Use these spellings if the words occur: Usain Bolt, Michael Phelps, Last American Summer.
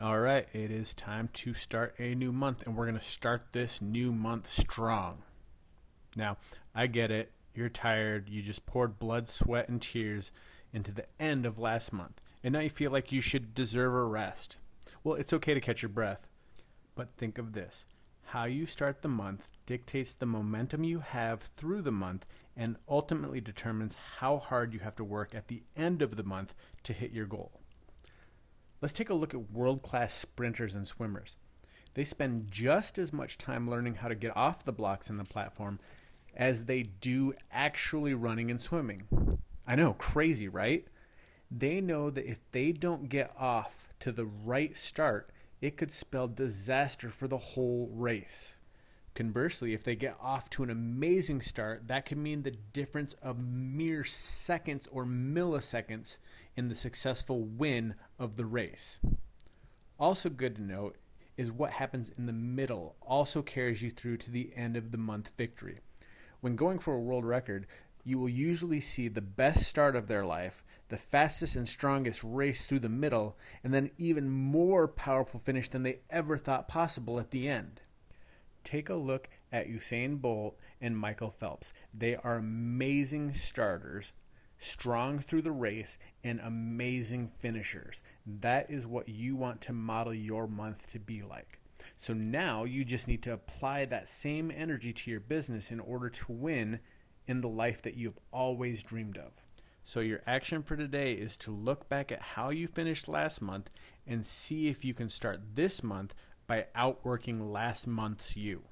All right, it is time to start a new month, and we're going to start this new month strong. Now, I get it. You're tired. You just poured blood, sweat, and tears into the end of last month, and now you feel like you should deserve a rest. Well, it's okay to catch your breath, but think of this. How you start the month dictates the momentum you have through the month and ultimately determines how hard you have to work at the end of the month to hit your goal. Let's take a look at world-class sprinters and swimmers. They spend just as much time learning how to get off the blocks in the platform as they do actually running and swimming. I know, crazy, right? They know that if they don't get off to the right start, it could spell disaster for the whole race. Conversely, if they get off to an amazing start, that could mean the difference of mere seconds or milliseconds in the successful win of the race. Also good to note is what happens in the middle also carries you through to the end of the month victory. When going for a world record, you will usually see the best start of their life, the fastest and strongest race through the middle, and then even more powerful finish than they ever thought possible at the end. Take a look at Usain Bolt and Michael Phelps. They are amazing starters, strong through the race, and amazing finishers. That is what you want to model your month to be like. So now you just need to apply that same energy to your business in order to win in the life that you've always dreamed of. So your action for today is to look back at how you finished last month and see if you can start this month by outworking last month's you.